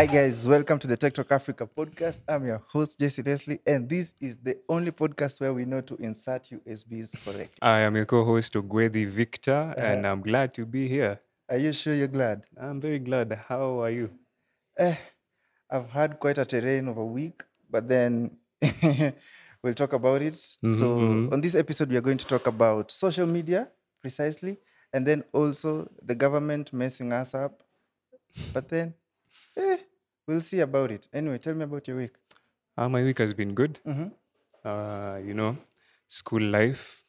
Hi guys, welcome to the Tech Talk Africa podcast. I'm your host, Jesse Leslie, and this is the only podcast where we know to insert USBs correctly. I am your co-host, Ogwedi Victor, and I'm glad to be here. Are you sure you're glad? I'm very glad. How are you? I've had quite a terrain of a week, but then we'll talk about it. On this episode, we are going to talk about social media, precisely, and then also the government messing us up. But then, we'll see about it. Anyway, tell me about your week. My week has been good. You know, school life.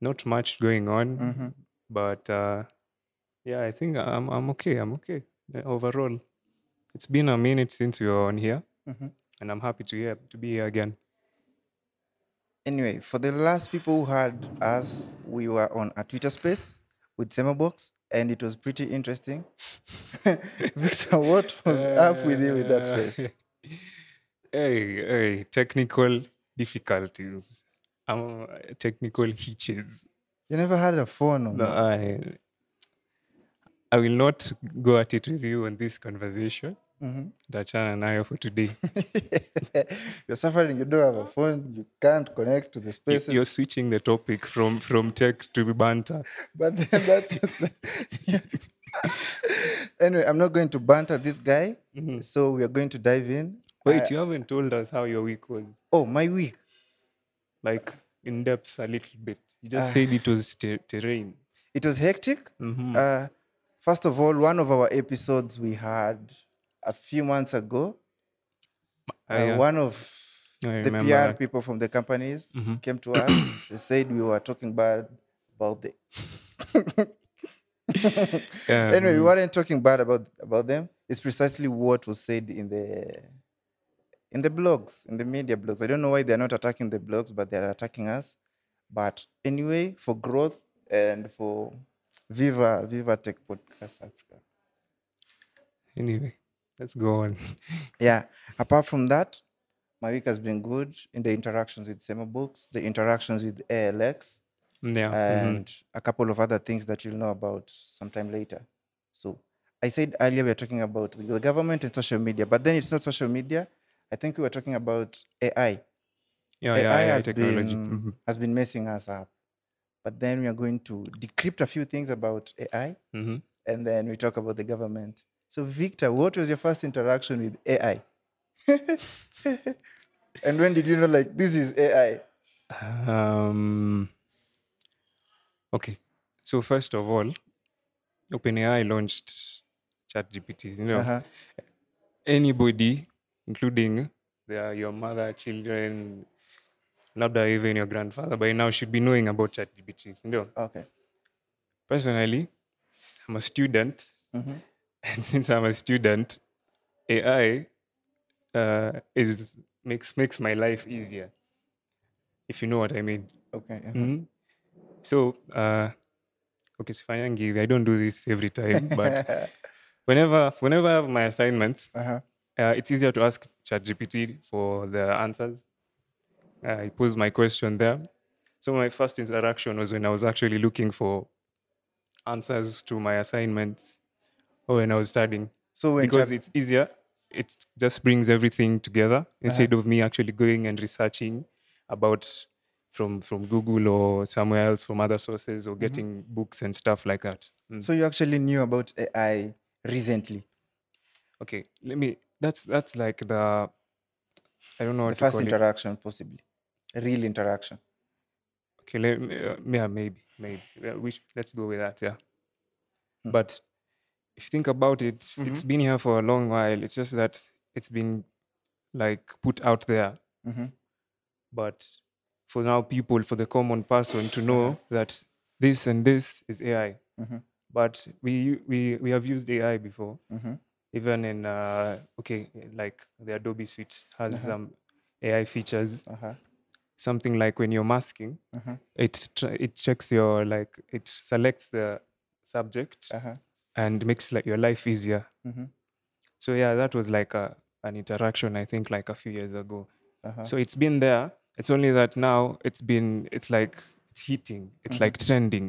Not much going on, but yeah, I think I'm okay. I'm okay overall. It's been a minute since we were on here, and I'm happy to be here again. Anyway, for the last people who heard us, we were on a Twitter space with Sema Box, and it was pretty interesting. Victor, what was up with you with that space? Hey, technical difficulties. Technical hitches. You never had a phone? Or no, I will not go at it with you on this conversation. Dachan and I for today. You're suffering, you don't have a phone, you can't connect to the spaces. You're switching the topic from tech to banter. But then that's... Anyway, I'm not going to banter this guy, so we are going to dive in. Wait, you haven't told us how your week was. Oh, my week? Like, in depth a little bit. You just said it was terrain. It was hectic. First of all, one of our episodes we had... a few months ago, one of the PR people from the companies came to us. They said we were talking bad about them. Anyway, we weren't talking bad about them. It's precisely what was said in the blogs, in the media blogs. I don't know why they're not attacking the blogs, but they're attacking us. But anyway, for growth and for Viva Tech Podcast Africa. Anyway. Let's go on. Yeah. Apart from that, my week has been good in the interactions with Sema Box, the interactions with ALX, and a couple of other things that you'll know about sometime later. So I said earlier we were talking about the government and social media, but then it's not social media. I think we were talking about AI. AI technology has been messing us up. But then we are going to decrypt a few things about AI, and then we talk about the government. So, Victor, what was your first interaction with AI? And when did you know, like, this is AI? Okay. So, first of all, OpenAI launched ChatGPT. You know, anybody, including your mother, children, labda even your grandfather, by now should be knowing about ChatGPT. You know? Okay. Personally, I'm a student. And since I'm a student, AI makes my life easier, if you know what I mean. Okay. So, okay, so I don't do this every time, but whenever I have my assignments, it's easier to ask ChatGPT for the answers. I pose my question there. So my first interaction was when I was actually looking for answers to my assignments. When I was studying. So because it's easier, it just brings everything together instead of me actually going and researching about from Google or somewhere else, from other sources or getting books and stuff like that. So you actually knew about AI recently? Okay, that's like the, I don't know what to call it. The first interaction, possibly. A real interaction. Okay, yeah, maybe. Let's go with that, yeah. But... if you think about it, it's been here for a long while. It's just that it's been like put out there. But for now, for the common person to know that this and this is AI. But we have used AI before, even in like the Adobe Suite has some AI features. Something like when you're masking, it checks your it selects the subject. And makes like your life easier. So yeah, that was like an interaction I think like a few years ago. So it's been there. It's only that now it's hitting. It's like trending.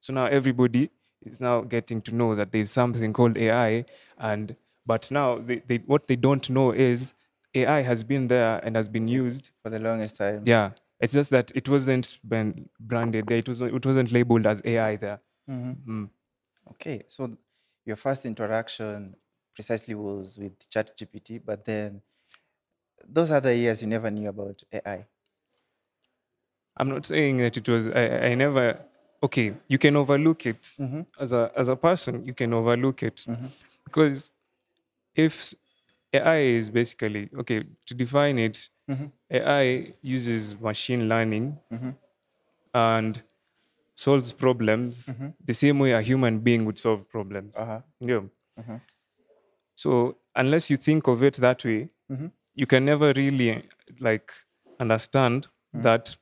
So now everybody is now getting to know that there's something called AI, and but now they what they don't know is AI has been there and has been used for the longest time. Yeah, it's just that it wasn't been branded there. It wasn't labeled as AI there. Mm-hmm. Mm. Okay, so your first interaction precisely was with ChatGPT, but then those other years you never knew about AI. I'm not saying that it was. I never. Okay, you can overlook it as a person. You can overlook it because if AI is basically, okay, to define it, AI uses machine learning and solves problems the same way a human being would solve problems. Yeah. So unless you think of it that way, you can never really like understand that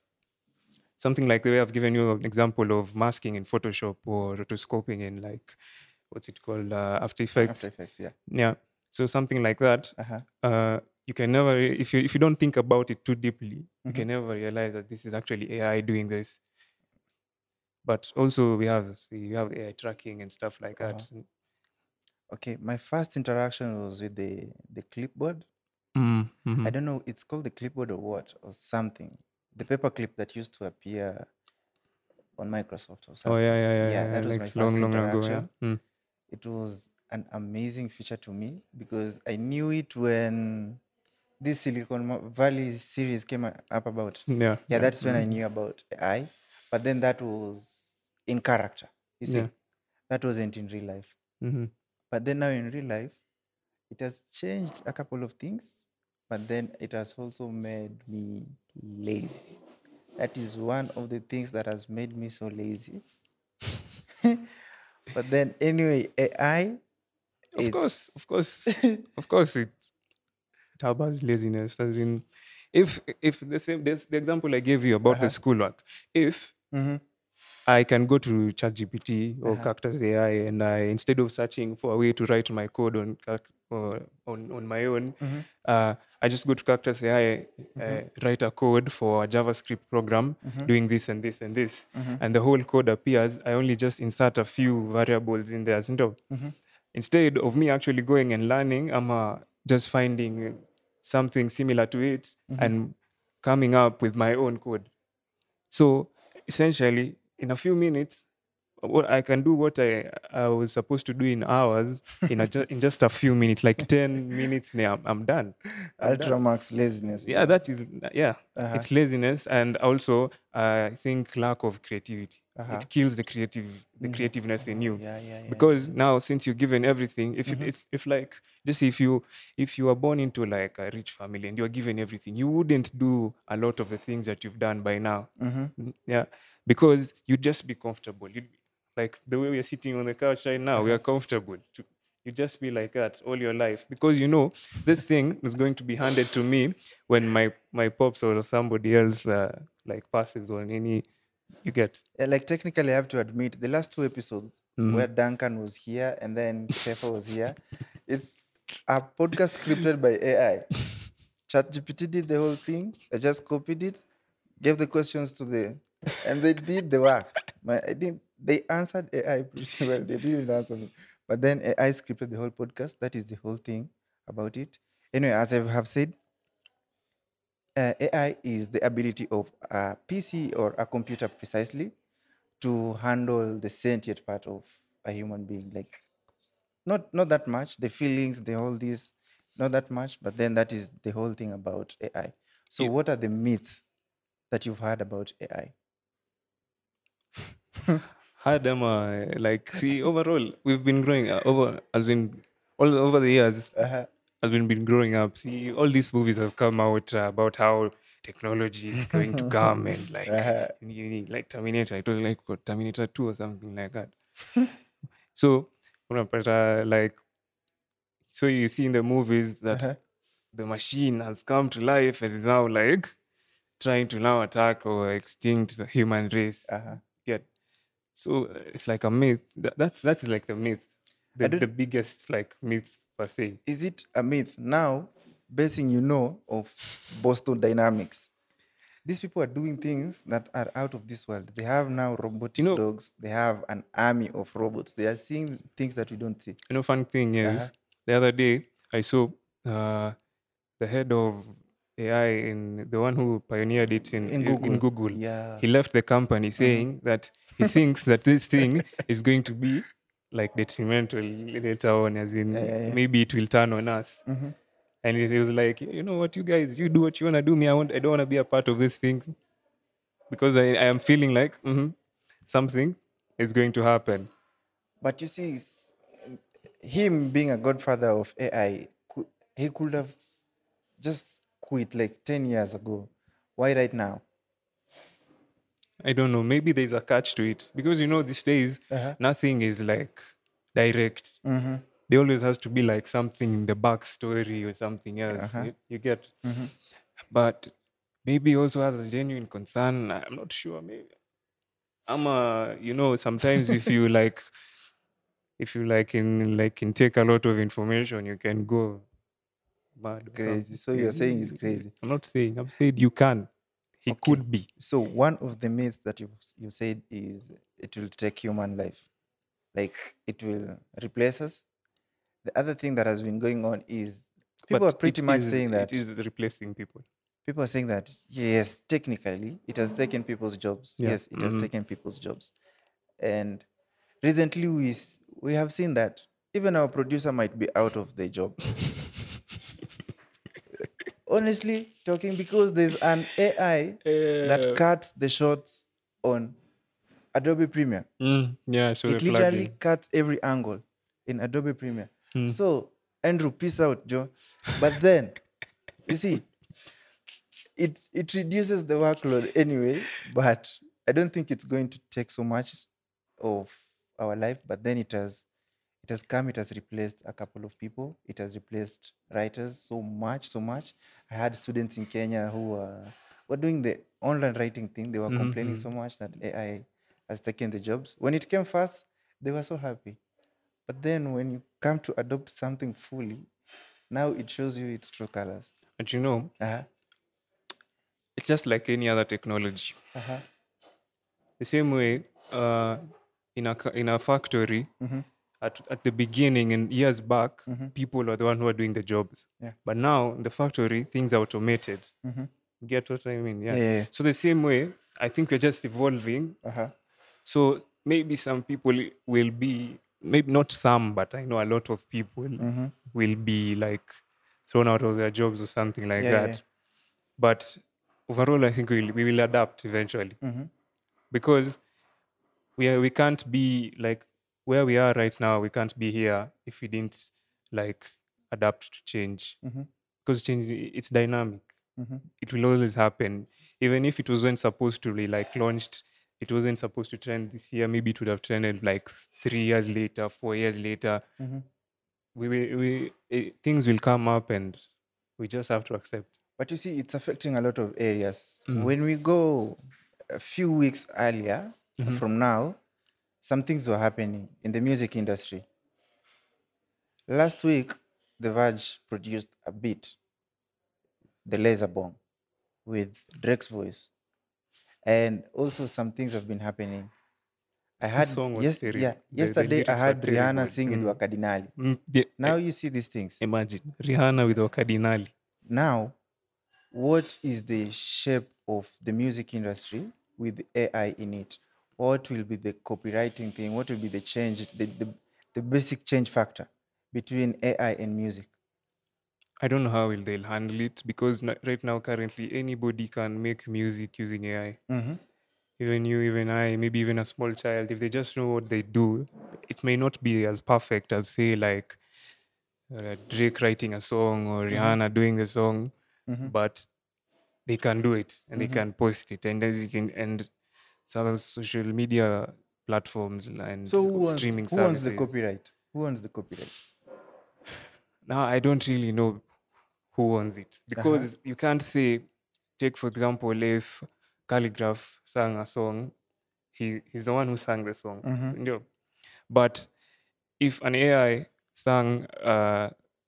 something like the way I've given you an example of masking in Photoshop or rotoscoping in like, what's it called, After Effects. After Effects, yeah. Yeah. So something like that, you can never, if you don't think about it too deeply, you can never realize that this is actually AI doing this. But also we have AI tracking and stuff like that. Okay, my first interaction was with the clipboard. I don't know, it's called the clipboard or what, or something. The paper clip that used to appear on Microsoft or something. Oh, yeah. That was like my first interaction. Long ago, yeah. It was an amazing feature to me because I knew it when this Silicon Valley series came up about. Yeah, that's when I knew about AI. But then that was in character, you see. Yeah. That wasn't in real life. But then now in real life, it has changed a couple of things, but then it has also made me lazy. That is one of the things that has made me so lazy. But then anyway, AI... Of course, it harbors laziness. As in, if the same, the example I gave you about the schoolwork, if I can go to ChatGPT or Cactus AI and I, instead of searching for a way to write my code on my own, I just go to Cactus AI, write a code for a JavaScript program doing this and this and this, and the whole code appears. I only just insert a few variables in there. Instead of me actually going and learning, I'm just finding something similar to it and coming up with my own code. So essentially, in a few minutes, I can do what I was supposed to do in hours in just a few minutes, like 10 minutes now, I'm done. Ultramax laziness. Yeah, that is, yeah. It's laziness and also, I think, lack of creativity. It kills the creativeness in you. Yeah. Because now, since you're given everything, if you were born into like a rich family and you are given everything, you wouldn't do a lot of the things that you've done by now. Yeah. Because you'd just be comfortable. Like the way we are sitting on the couch right now, we are comfortable. You just be like that all your life. Because you know, this thing is going to be handed to me when my pops or somebody else like passes on any... You get. Like technically, I have to admit, the last two episodes where Duncan was here and then Kefa was here, it's a podcast scripted by AI. ChatGPT did the whole thing. I just copied it, gave the questions to them, and they did the work. They answered AI pretty well. They didn't answer me. But then AI scripted the whole podcast. That is the whole thing about it. Anyway, as I have said, AI is the ability of a PC or a computer precisely to handle the sentient part of a human being. Like, not that much. The feelings, the whole this, not that much. But then that is the whole thing about AI. So what are the myths that you've heard about AI? Heard them, overall, we've been growing over the years. As we've been growing up, see, all these movies have come out about how technology is going to come and like Terminator. It was like Terminator 2 or something like that. So you see in the movies that the machine has come to life and is now like trying to now attack or extinct the human race. Yeah. So it's like a myth. That is like the myth. The biggest like myth. Is it a myth now, basing of Boston Dynamics? These people are doing things that are out of this world. They have now robotic dogs. They have an army of robots. They are seeing things that we don't see. You know, fun thing is, the other day, I saw the head of AI, and the one who pioneered it in Google. Yeah. He left the company saying that he thinks that this thing is going to be like detrimental later on, as in maybe it will turn on us. And he was like, you know what, you guys, you do what you want to do. Me, I don't want to be a part of this thing, because I am feeling like something is going to happen. But you see, him being a godfather of AI, he could have just quit like 10 years ago. Why right now? I don't know. Maybe there's a catch to it. Because, you know, these days, nothing is like direct. There always has to be like something in the backstory or something else. You get. But maybe also has a genuine concern. I'm not sure. Maybe I'm a, you know, sometimes if you take a lot of information, you can go bad. Crazy. So you're saying it's crazy. I'm not saying. I'm saying you can. It could be. So one of the myths that you said is it will take human life. Like it will replace us. The other thing that has been going on is people are pretty much saying that it is replacing people. People are saying that, yes, technically, it has taken people's jobs. Yeah. Yes, it has taken people's jobs. And recently we have seen that even our producer might be out of their job. Honestly talking, because there's an AI that cuts the shots on Adobe Premiere. It literally cuts every angle in Adobe Premiere. So, Andrew, peace out, Joe. But then, you see, it reduces the workload anyway, but I don't think it's going to take so much of our life. But then it has replaced a couple of people. It has replaced writers so much. I had students in Kenya who were doing the online writing thing. They were complaining so much that AI has taken the jobs. When it came first, they were so happy. But then when you come to adopt something fully, now it shows you its true colors. But you know, it's just like any other technology. The same way, in a factory, at the beginning and years back, people were the one who were doing the jobs. Yeah. But now, in the factory, things are automated. Get what I mean? Yeah. So the same way, I think we're just evolving. So maybe some people will be... Maybe not some, but I know a lot of people will be like thrown out of their jobs or something like that. But overall, I think we will adapt eventually, because we can't be like where we are right now. We can't be here if we didn't like adapt to change, because change, it's dynamic. It will always happen. Even if it wasn't supposed to be like launched. It wasn't supposed to trend this year. Maybe it would have trended like 3 years later, 4 years later. Things will come up and we just have to accept. But you see, it's affecting a lot of areas. When we go a few weeks earlier from now, some things were happening in the music industry. Last week, The Verge produced a beat, The Laser Bomb, with Drake's voice. And also some things have been happening. I had yesterday I had Rihanna sing with Wakadinali. Now you see these things. Imagine Rihanna with Wakadinali. Now, what is the shape of the music industry with AI in it? What will be the copywriting thing? What will be the change, the basic change factor between AI and music? I don't know how they'll handle it, because right now, currently, anybody can make music using AI. Even you, even I, maybe even a small child. If they just know what they do, it may not be as perfect as, say, like Drake writing a song or Rihanna doing the song, but they can do it and they can post it. And as you can, and some social media platforms and streaming services. So who owns the copyright? Who owns the copyright? Now, I don't really know who owns it, because you can't say, take for example, if Khaligraph sang a song, he's the one who sang the song. But if an AI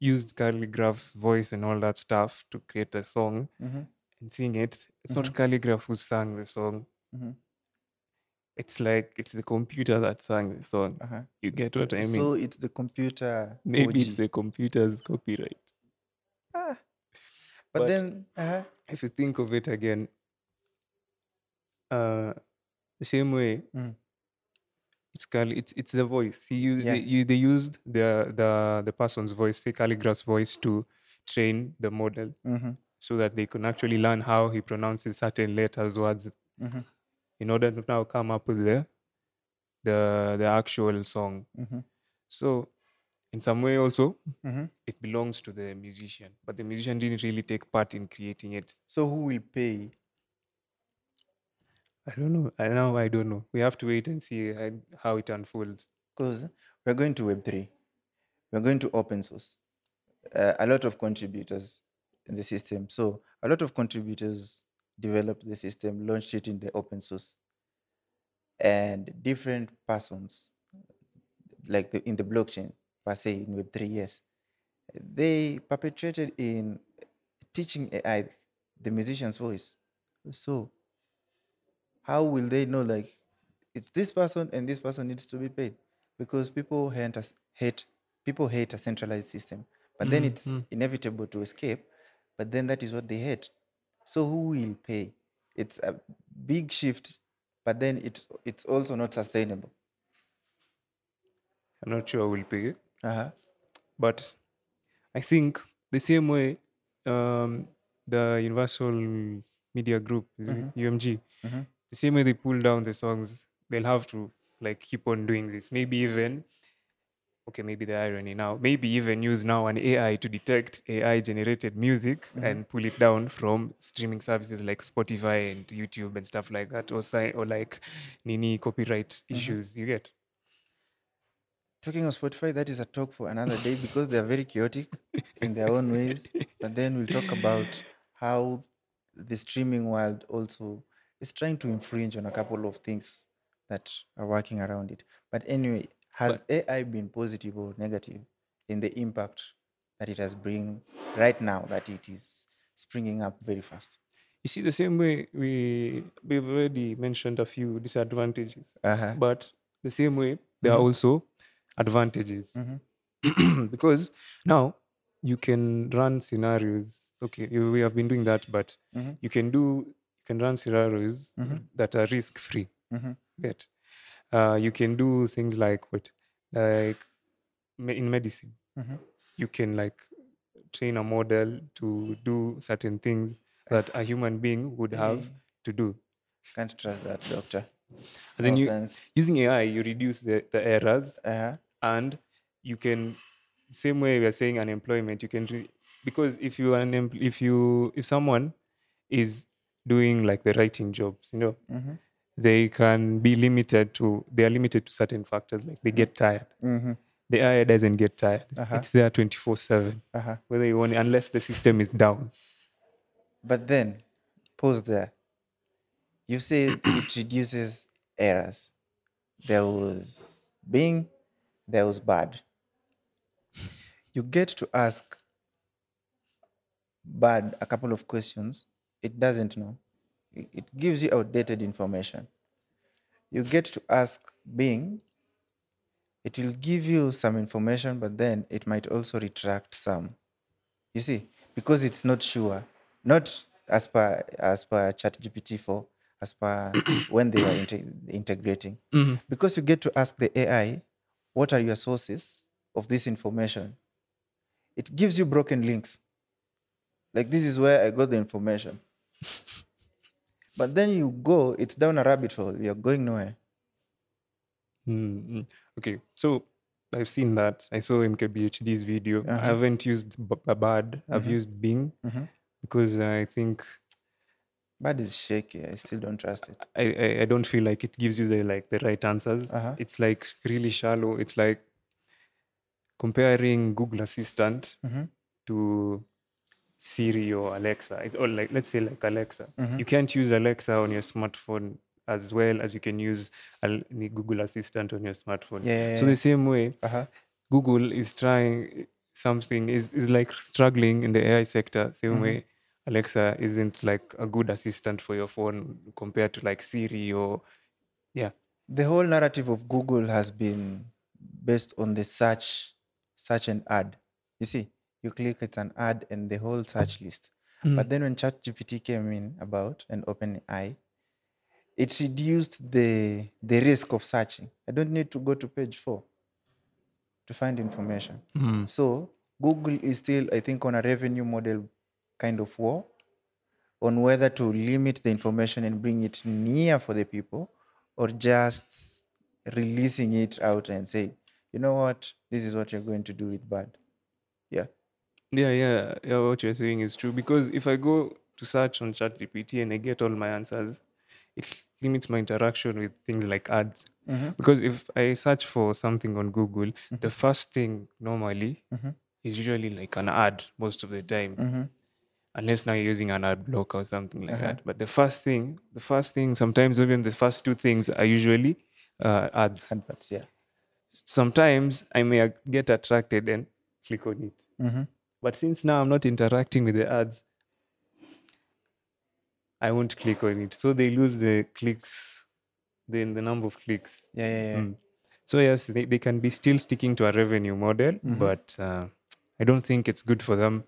used Khaligraph's voice and all that stuff to create a song and sing it, It's not Khaligraph who sang the song. It's like it's the computer that sang the song. You get what I mean? So it's the computer. Maybe it's the computer's copyright. But then, if you think of it again, the same way, it's the voice. They used the person's voice, say Khaligraph's voice, to train the model so that they can actually learn how he pronounces certain letters, words, in order to now come up with the actual song. So, in some way also, it belongs to the musician. But the musician didn't really take part in creating it. So who will pay? I don't know. I don't know. We have to wait and see how it unfolds. Because we're going to Web3. We're going to open source. A lot of contributors in the system. So a lot of contributors developed the system, launched it in the open source. And different persons, like in the blockchain, per se, in Web3, they perpetrated in teaching AI the musician's voice. So how will they know, like, it's this person and this person needs to be paid? Because people hate a centralized system. But then it's inevitable to escape. But then that is what they hate. So who will pay? It's a big shift, but then it's also not sustainable. I'm not sure I will pay it. But I think the same way the Universal Media Group, UMG, the same way they pull down the songs, they'll have to like keep on doing this. Maybe even, maybe the irony now, maybe even use now an AI to detect AI-generated music and pull it down from streaming services like Spotify and YouTube and stuff like that, or like copyright issues you get. Talking of Spotify, that is a talk for another day because they are very chaotic in their own ways. But then we'll talk about how the streaming world also is trying to infringe on a couple of things that are working around it. But anyway, has AI been positive or negative in the impact that it has bring right now, that it is springing up very fast? You see, the same way we've already mentioned a few disadvantages, but the same way there are also advantages because now you can run scenarios. We have been doing that, but you can run scenarios that are risk-free. You can do things like in medicine, you can like train a model to do certain things that a human being would have to do. Can't trust that doctor. As in using AI, you reduce the errors, and you can, same way we are saying unemployment, you can because if someone is doing like the writing jobs, they can be limited to certain factors, like they get tired. The AI doesn't get tired; it's there 24/7, whether you want it, unless the system is down. But then, pause there. You say it reduces errors. There was Bing, there was Bard. You get to ask Bard a couple of questions. It doesn't know. It gives you outdated information. You get to ask Bing. It will give you some information, but then it might also retract some. You see, because it's not sure. Not as per ChatGPT 4. As per when they were integrating. Because you get to ask the AI, what are your sources of this information? It gives you broken links. Like, this is where I got the information. But then you go, it's down a rabbit hole. You're going nowhere. So I've seen that. I saw MKBHD's video. I haven't used Bard. I've used Bing because I think Bard is shaky. I still don't trust it. I don't feel like it gives you the right answers. It's like really shallow. It's like comparing Google Assistant to Siri or Alexa. Let's say like Alexa. You can't use Alexa on your smartphone as well as you can use Google Assistant on your smartphone. So the same way, Google is trying something, is like struggling in the AI sector, same way Alexa isn't like a good assistant for your phone compared to like Siri or, yeah. The whole narrative of Google has been based on the search and ad. You see, you click, it's an ad and the whole search list. Mm. But then when ChatGPT came in about and OpenAI, it reduced the risk of searching. I don't need to go to page 4 to find information. Mm. So Google is still, I think, on a revenue model kind of war on whether to limit the information and bring it near for the people or just releasing it out and say, you know what, this is what you're going to do with Bard. Yeah. Yeah. What you're saying is true. Because if I go to search on ChatGPT and I get all my answers, it limits my interaction with things like ads. Mm-hmm. Because if I search for something on Google, mm-hmm. the first thing normally mm-hmm. is usually like an ad most of the time. Mm-hmm. Unless now you're using an ad block or something like that. But the first thing, sometimes even the first two things are usually ads. Adverts, yeah. Sometimes I may get attracted and click on it. Mm-hmm. But since now I'm not interacting with the ads, I won't click on it. So they lose the clicks, the number of clicks. Yeah. Mm. So yes, they can be still sticking to a revenue model, mm-hmm. but I don't think it's good for them.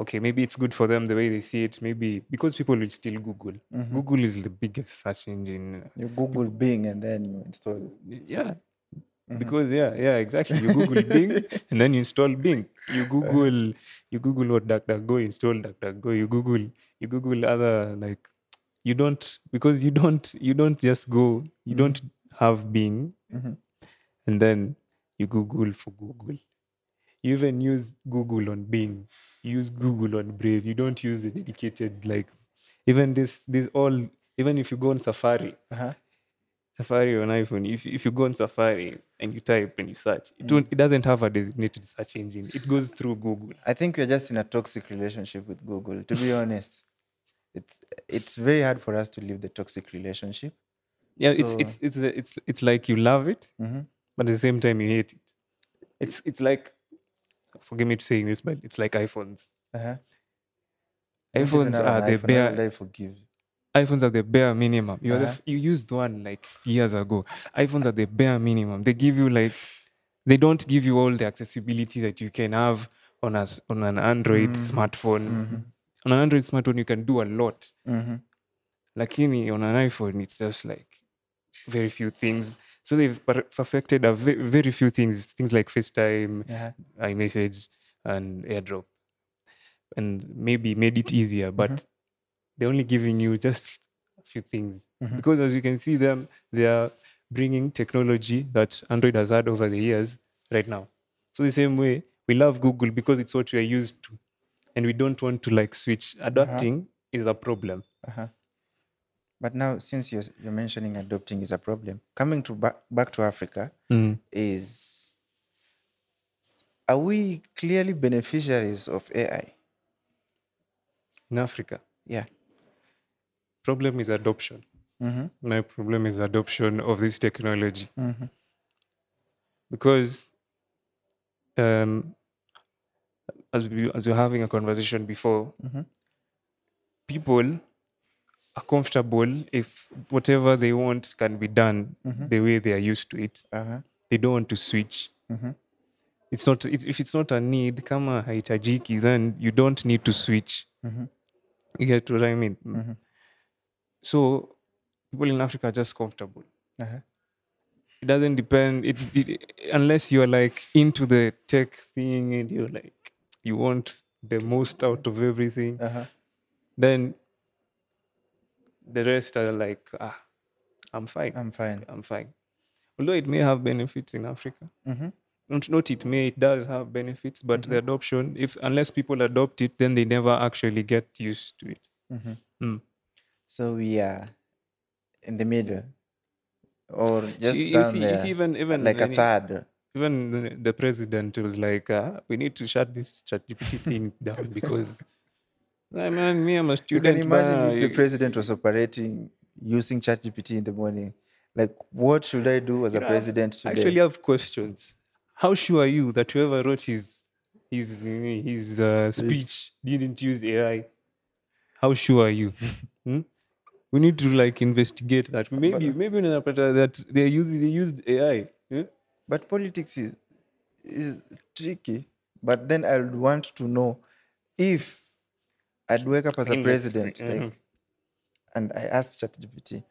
Okay, maybe it's good for them the way they see it. Maybe because people will still Google. Mm-hmm. Google is the biggest search engine. You Google Bing and then you install. Yeah. Mm-hmm. Because exactly. You Google Bing and then you install Bing. You Google what DuckDuckGo, install DuckDuckGo. You Google other, like, you mm-hmm. don't have Bing mm-hmm. and then you Google for Google. You even use Google on Bing. You use Google on Brave. You don't use the dedicated, like, even this all, even if you go on Safari. Uh-huh. Safari on iPhone, if you go on Safari and you type and you search, it doesn't have a designated search engine. It goes through Google. I think we're just in a toxic relationship with Google. To be honest, it's very hard for us to leave the toxic relationship. Yeah, so... it's like you love it, mm-hmm. but at the same time you hate it. It's like, forgive me for saying this, but it's like iPhones. Uh-huh. iPhones are the bare minimum. You you used one like years ago. iPhones are the bare minimum. They give you they don't give you all the accessibility that you can have on an Android smartphone. Mm-hmm. On an Android smartphone, you can do a lot. Mm-hmm. Lakini on an iPhone, it's just like very few things. So they've perfected a very few things like FaceTime, iMessage, and AirDrop, and maybe made it easier, but. Mm-hmm. They're only giving you just a few things. Mm-hmm. Because as you can see them, they are bringing technology that Android has had over the years right now. So the same way, we love Google because it's what we are used to. And we don't want to like switch. Adopting is a problem. Uh-huh. But now, since you're mentioning adopting is a problem, coming to back to Africa is, are we clearly beneficiaries of AI? In Africa? Yeah. Problem is adoption. Mm-hmm. My problem is adoption of this technology. Mm-hmm. Because as we were having a conversation before, mm-hmm. people are comfortable if whatever they want can be done mm-hmm. the way they are used to it. Uh-huh. They don't want to switch. Mm-hmm. If it's not a need, kama haitajiki, then you don't need to switch. Mm-hmm. You get what I mean? Mm-hmm. So people in Africa are just comfortable. Uh-huh. It doesn't depend, unless you're like into the tech thing and you're like, you want the most out of everything, uh-huh. then the rest are like, I'm fine. Although it may have benefits in Africa. Mm-hmm. It does have benefits, but mm-hmm. the adoption, unless people adopt it, then they never actually get used to it. Mm-hmm. Mm. So we are in the middle, or just a third. Even the president was like, "We need to shut this ChatGPT thing down because, me, I'm a student." You can imagine if the president was operating using ChatGPT in the morning, like, what should I do as a president today? I actually have questions. How sure are you that whoever wrote his speech didn't use AI? How sure are you? We need to like investigate that. Maybe that they used AI. Yeah? But politics is tricky. But then I would want to know if I'd wake up as a president, and I asked ChatGPT,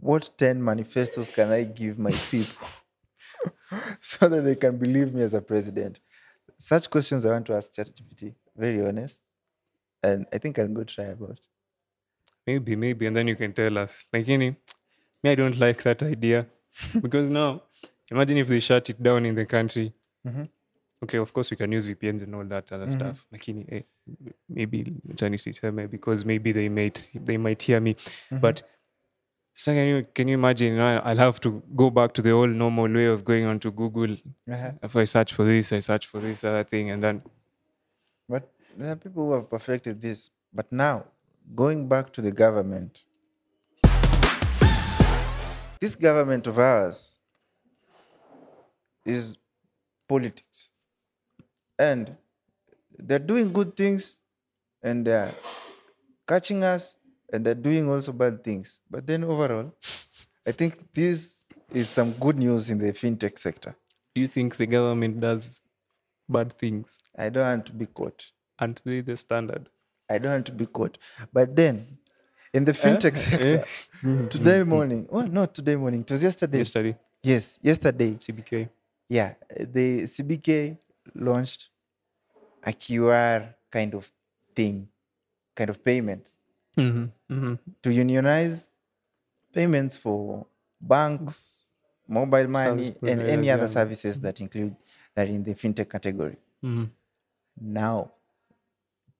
what 10 manifestos can I give my people so that they can believe me as a president? Such questions I want to ask ChatGPT. Very honest, and I think I'll go try about. Maybe, and then you can tell us. Like, me, I don't like that idea. Because now, imagine if they shut it down in the country. Mm-hmm. Okay, of course, we can use VPNs and all that other stuff. Like, maybe, because maybe they might hear me. Mm-hmm. But so can you imagine? I'll have to go back to the old normal way of going onto Google. Uh-huh. If I search for this other thing, and then. But there are people who have perfected this. But now, going back to the government, this government of ours is politics, and they're doing good things, and they're catching us, and they're doing also bad things. But then overall, I think this is some good news in the fintech sector. Do you think the government does bad things? I don't want to be caught. Aren't they the standard? I don't want to be caught. But then, in the fintech sector, it was yesterday. Yes, yesterday. CBK. Yeah, the CBK launched a QR kind of thing, kind of payments to unionize payments for banks, mobile money, and any other services that are in the fintech category. Mm-hmm. Now,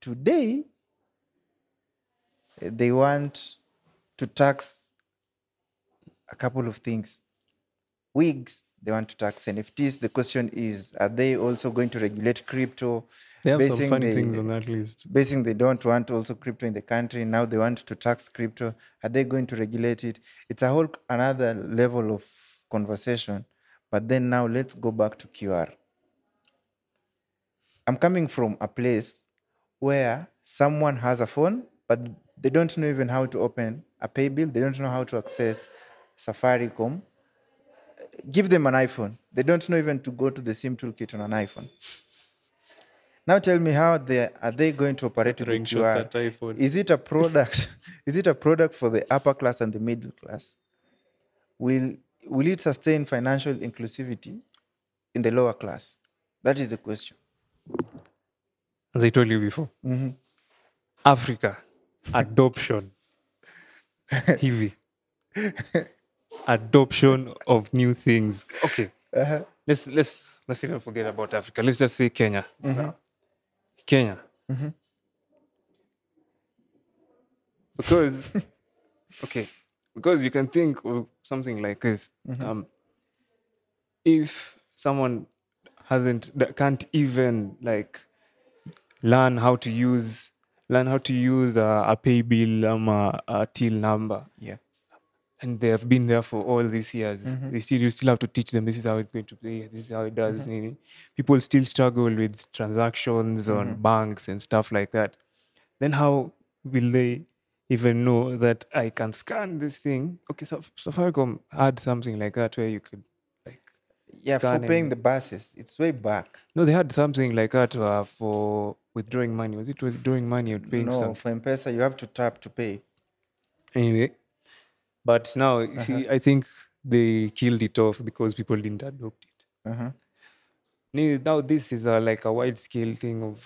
today, they want to tax a couple of things. Wigs, they want to tax NFTs. The question is, are they also going to regulate crypto? They have some funny things on that list. Basing they don't want also crypto in the country. Now they want to tax crypto. Are they going to regulate it? It's a whole another level of conversation. But then now let's go back to QR. I'm coming from a place where someone has a phone, but they don't know even how to open a pay bill. They don't know how to access Safaricom. Give them an iPhone. They don't know even to go to the SIM toolkit on an iPhone. Now tell me how are they going to operate with the QR? Is it a product? Is it a product for the upper class and the middle class? Will it sustain financial inclusivity in the lower class? That is the question. As I told you before, Africa. Adoption. Heavy. Adoption of new things. Okay. Let's even forget about Africa. Let's just say Kenya. Kenya. Because you can think of something like this. If someone can't even like learn how to use a pay bill, a till number. Yeah. And they have been there for all these years. You still have to teach them, this is how it's going to play, this is how it does. People still struggle with transactions on banks and stuff like that. Then how will they even know that I can scan this thing? Okay, so Safaricom had something like that where you could for paying the buses. It's way back. No, they had something like that for withdrawing money. Was it withdrawing money or paying something? No, for M-Pesa, you have to tap to pay. Anyway. But now, I think they killed it off because people didn't adopt it. Now this is a wide-scale thing of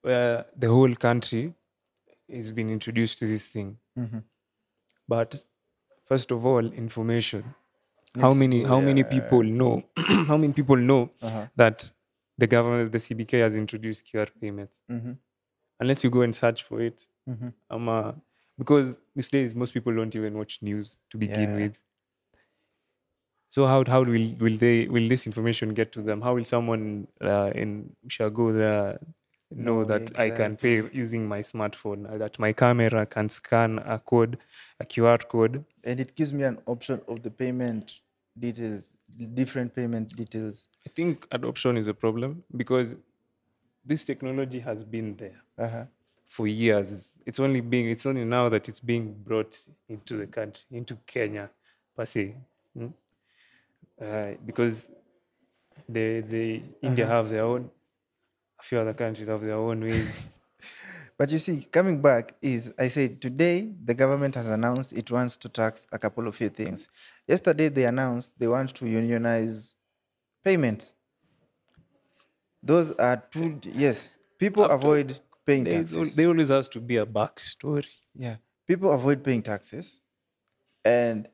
where the whole country has been introduced to this thing. But first of all, information. How many people know? How many people know that the government, the CBK, has introduced QR payments? Unless you go and search for it, because these days most people don't even watch news to begin with. So how will this information get to them? How will someone in Shago there know that exactly. I can pay using my smartphone, that my camera can scan a QR code? And it gives me an option of the payment details, different payment details. I think adoption is a problem because this technology has been there for years. It's only being, it's only now that it's being brought into the country, into Kenya, per se, because the India have their own. A few other countries have their own ways. But you see, coming back is, I said, today the government has announced it wants to tax a couple of few things. Yesterday they announced they want to unionize payments. Those are true, yes. People avoid paying taxes. There always has to be a backstory. Yeah. People avoid paying taxes. And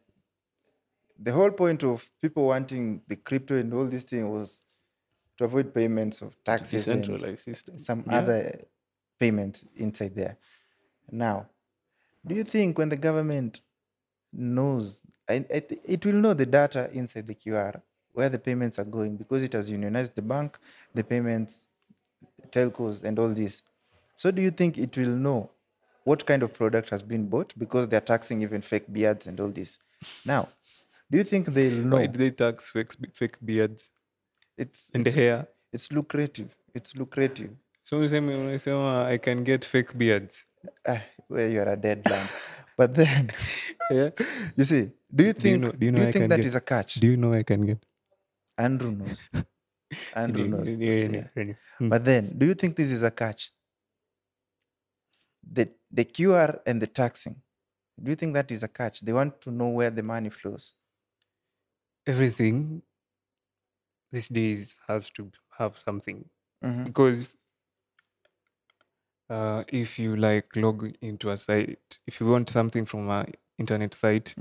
the whole point of people wanting the crypto and all this thing was to avoid payments of taxes and system. Other payments inside there. Now, do you think when the government knows, it will know the data inside the QR, where the payments are going, because it has unionized the bank, the payments, telcos, and all this. So do you think it will know what kind of product has been bought, because they're taxing even fake beards and all this? Now, do you think they'll know? Why do they tax fake beards? It's hair. It's lucrative. It's lucrative. So you say, I can get fake beards. Well, you're a dead man. But then, yeah, you see, do you think that is a catch? Do you know I can get? Andrew knows. Andrew knows. Yeah. But then, do you think this is a catch? The QR and the taxing. Do you think that is a catch? They want to know where the money flows. Everything these days has to have something, because if you log into a site, if you want something from an internet site,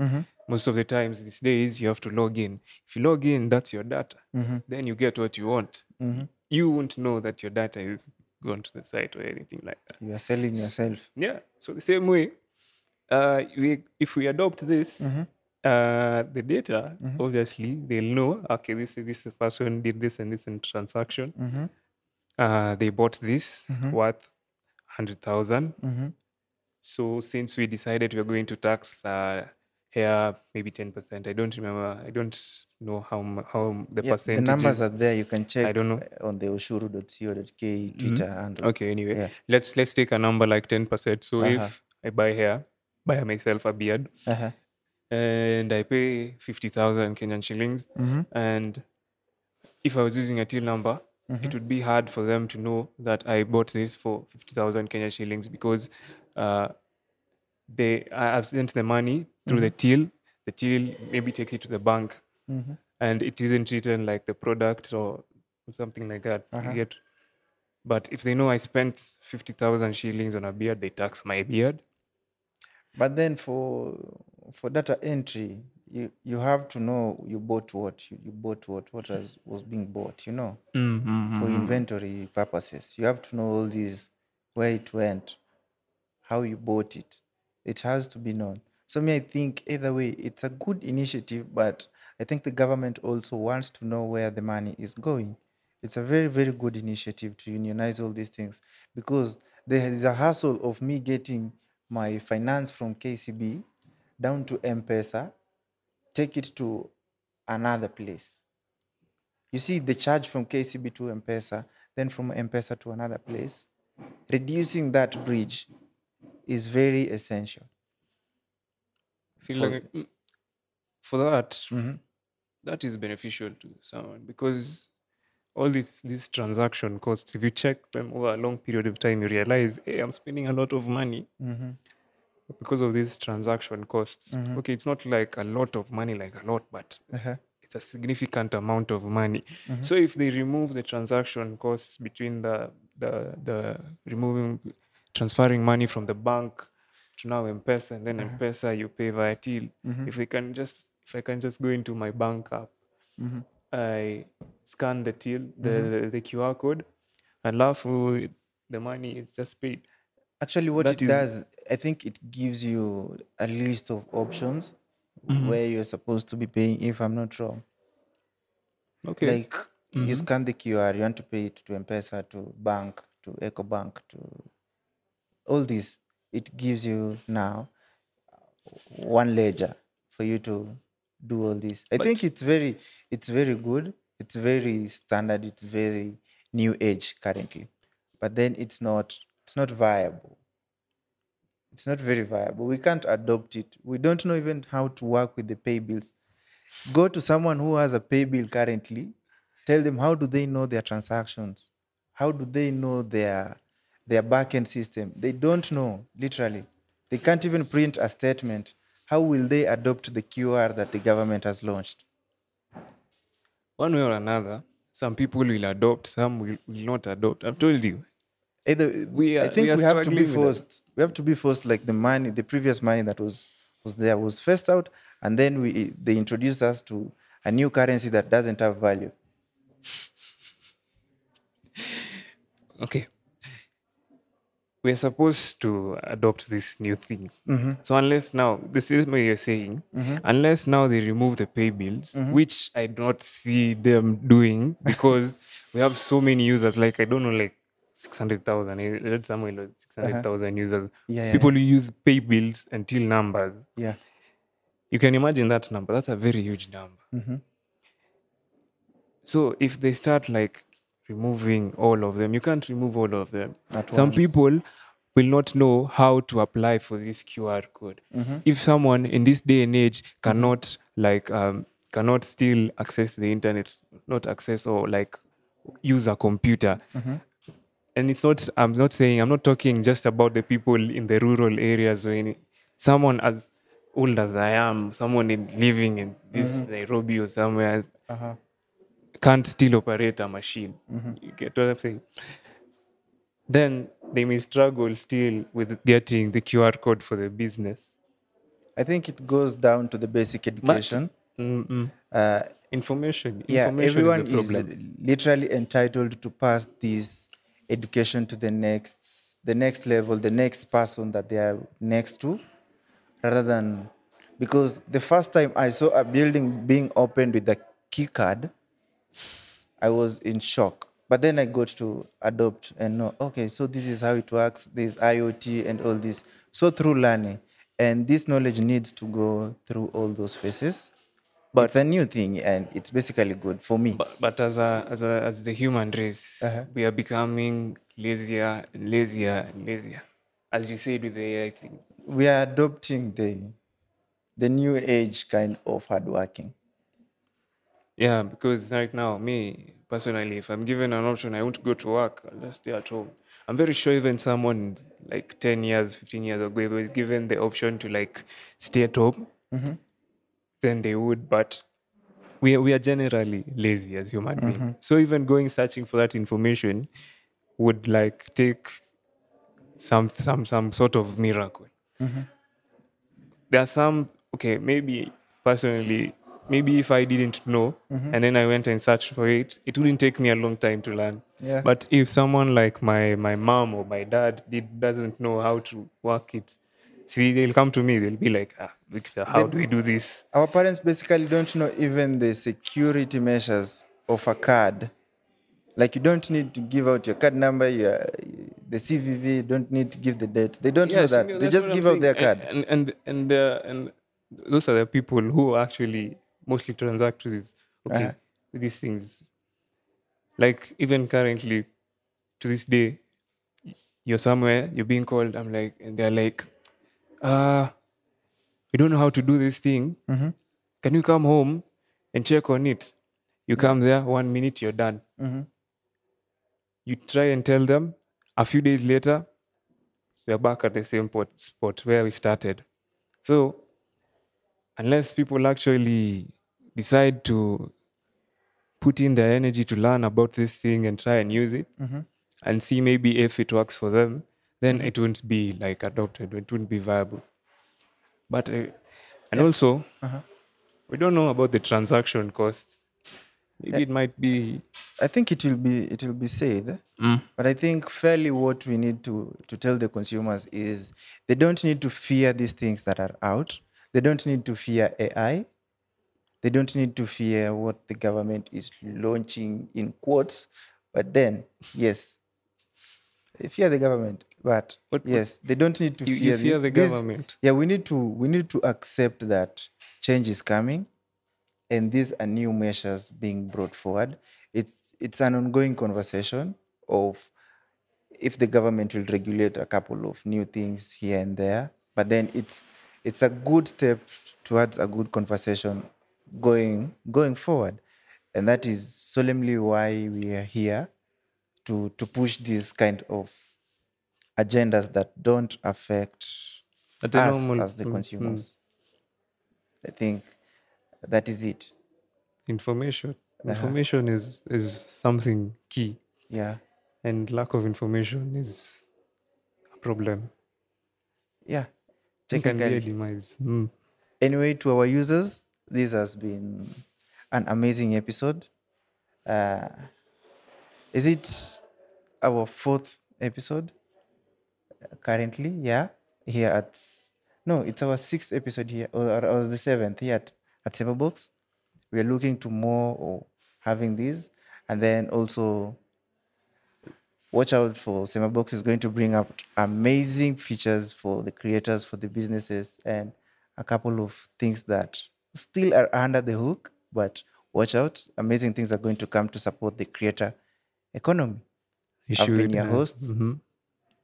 most of the times these days you have to log in. If you log in, that's your data. Then you get what you want. You won't know that your data is going to the site or anything like that. You are selling yourself. Yeah. So the same way, if we adopt this, the data, obviously, they'll know, okay, this person did this and this in transaction. They bought this worth 100,000. So since we decided we're going to tax here maybe 10%, I don't remember. I don't know how the percentage. The numbers are there. You can check. I don't know. On the ushuru.co.k Twitter handle. Okay, anyway, let's take a number like 10%. So if I buy myself a beard. And I pay 50,000 Kenyan shillings. And if I was using a till number, it would be hard for them to know that I bought this for 50,000 Kenyan shillings, because I've sent the money through the till. The till maybe takes it to the bank, and it isn't written like the product or something like that. But if they know I spent 50,000 shillings on a beard, they tax my beard. But then for data entry, you have to know you bought what, what was being bought, you know, for inventory purposes. You have to know all these, where it went, how you bought it. It has to be known. So me, I think either way, it's a good initiative, but I think the government also wants to know where the money is going. It's a very, very good initiative to unionize all these things, because there is a hassle of me getting my finance from KCB down to M-Pesa, take it to another place. You see, the charge from KCB to M-Pesa, then from M-Pesa to another place, reducing that bridge is very essential. I feel for that, that is beneficial to someone, because all these transaction costs, if you check them over a long period of time, you realize, hey, I'm spending a lot of money. Because of these transaction costs. Okay, it's not like a lot of money, but it's a significant amount of money. So if they remove the transaction costs between the transferring money from the bank to now M-Pesa, and then M-Pesa you pay via till. If I can just go into my bank app, I scan the till, the QR code, and laugh, the money is just paid. Actually, what it does, I think it gives you a list of options where you're supposed to be paying, if I'm not wrong. Okay. Like, you scan the QR, you want to pay it to M-Pesa, to bank, to EcoBank, to all this. It gives you now one ledger for you to do all this. I think it's very good. It's very standard. It's very new age currently. But then it's not viable It's not very viable. We can't adopt it. We don't know even how to work with the pay bills. Go to someone who has a pay bill currently, tell them how do they know their transactions? How do they know their back-end system? They don't know, literally. They can't even print a statement. How will they adopt the QR that the government has launched? One way or another, some people will adopt, some will not adopt. I've told you. I think we have to be forced. We have to be forced, like the money, the previous money that was there was first out, and then they introduced us to a new currency that doesn't have value. Okay. We are supposed to adopt this new thing. Mm-hmm. So unless now, this is what you're saying, mm-hmm. unless now they remove the pay bills, mm-hmm. which I don't see them doing because we have so many users, like I don't know, like 600,000, I read somewhere like 600,000 uh-huh. users. Yeah, people who use pay bills until numbers. Yeah. You can imagine that number. That's a very huge number. Mm-hmm. So if they start like removing all of them, you can't remove all of them. Some people will not know how to apply for this QR code. Mm-hmm. If someone in this day and age cannot like cannot still access the internet, not access or like use a computer, mm-hmm. and it's not. I'm not talking just about the people in the rural areas or any. Someone as old as I am, someone living in this mm-hmm. Nairobi or somewhere. Uh-huh. Can't still operate a machine. Mm-hmm. You get what I'm saying? Then they may struggle still with getting the QR code for the business. I think it goes down to the basic education. Information. Yeah, everyone is literally entitled to pass this education to the next level, the next person that they are next to, rather than... Because the first time I saw a building being opened with a key card, I was in shock. But then I got to adopt and know, okay, so this is how it works. There's IoT and all this. So through learning. And this knowledge needs to go through all those phases. But it's a new thing and it's basically good for me. But as the human race, uh-huh. we are becoming lazier and lazier and lazier. As you said with the AI thing. We are adopting the new age kind of hardworking. Yeah, because right now, me, personally, if I'm given an option, I won't go to work. I'll just stay at home. I'm very sure even someone like 10 years, 15 years ago, if was given the option to like stay at home, mm-hmm. then they would. But we are generally lazy as human beings. Mm-hmm. So even going searching for that information would like take some sort of miracle. Mm-hmm. There are some, okay, maybe personally, maybe if I didn't know, mm-hmm. and then I went and searched for it, it wouldn't take me a long time to learn. Yeah. But if someone like my mom or my dad doesn't know how to work it, see, they'll come to me, they'll be like, Victor, how do we do this? Our parents basically don't know even the security measures of a card. Like you don't need to give out your card number, the CVV, you don't need to give the date. They don't know that. They just give out their card. And those are the people who actually mostly transact with these, okay, uh-huh. with these things. Like even currently, to this day, you're somewhere, you're being called. I'm like, and they're like, we don't know how to do this thing. Mm-hmm. Can you come home and check on it? You mm-hmm. come there, 1 minute, you're done. Mm-hmm. You try and tell them. A few days later, we're back at the same spot where we started. So unless people actually decide to put in their energy to learn about this thing and try and use it mm-hmm. and see maybe if it works for them, then it won't be like adopted. It won't be viable. But, and also, uh-huh. we don't know about the transaction costs. Maybe it might be... I think it will be said. Mm. But I think fairly what we need to tell the consumers is they don't need to fear these things that are out. They don't need to fear AI. They don't need to fear what the government is launching in quotes. But then, yes, they fear the government. But yes, they don't need to fear. You fear the government. Yeah, we need to accept that change is coming, and these are new measures being brought forward. It's an ongoing conversation of if the government will regulate a couple of new things here and there, but then it's a good step towards a good conversation going forward. And that is solemnly why we are here, to push these kind of agendas that don't affect us as the consumers. I think that is it. Information is something key. Yeah. And lack of information is a problem. Yeah. It can be a demise. Anyway, to our users, this has been an amazing episode. Is it our fourth episode currently? Yeah. Here at... No, it's our sixth episode here, or the seventh here at Sema Box. We are looking to more or having these. And then also, watch out for Sema Box is going to bring up amazing features for the creators, for the businesses, and a couple of things that still are under the hook. But watch out. Amazing things are going to come to support the creator economy. I've been your host,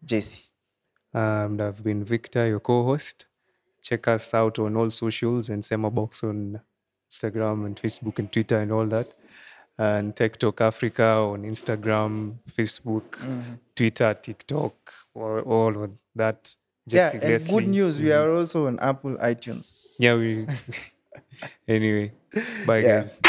Jesse. And I've been Victor, your co-host. Check us out on all socials and Sema Box on Instagram and Facebook and Twitter and all that. And Tech Talk Africa on Instagram, Facebook, Twitter, TikTok, or all of that. Jesse and Leslie. Good news, we are also on Apple iTunes. Yeah, we... Anyway, bye guys.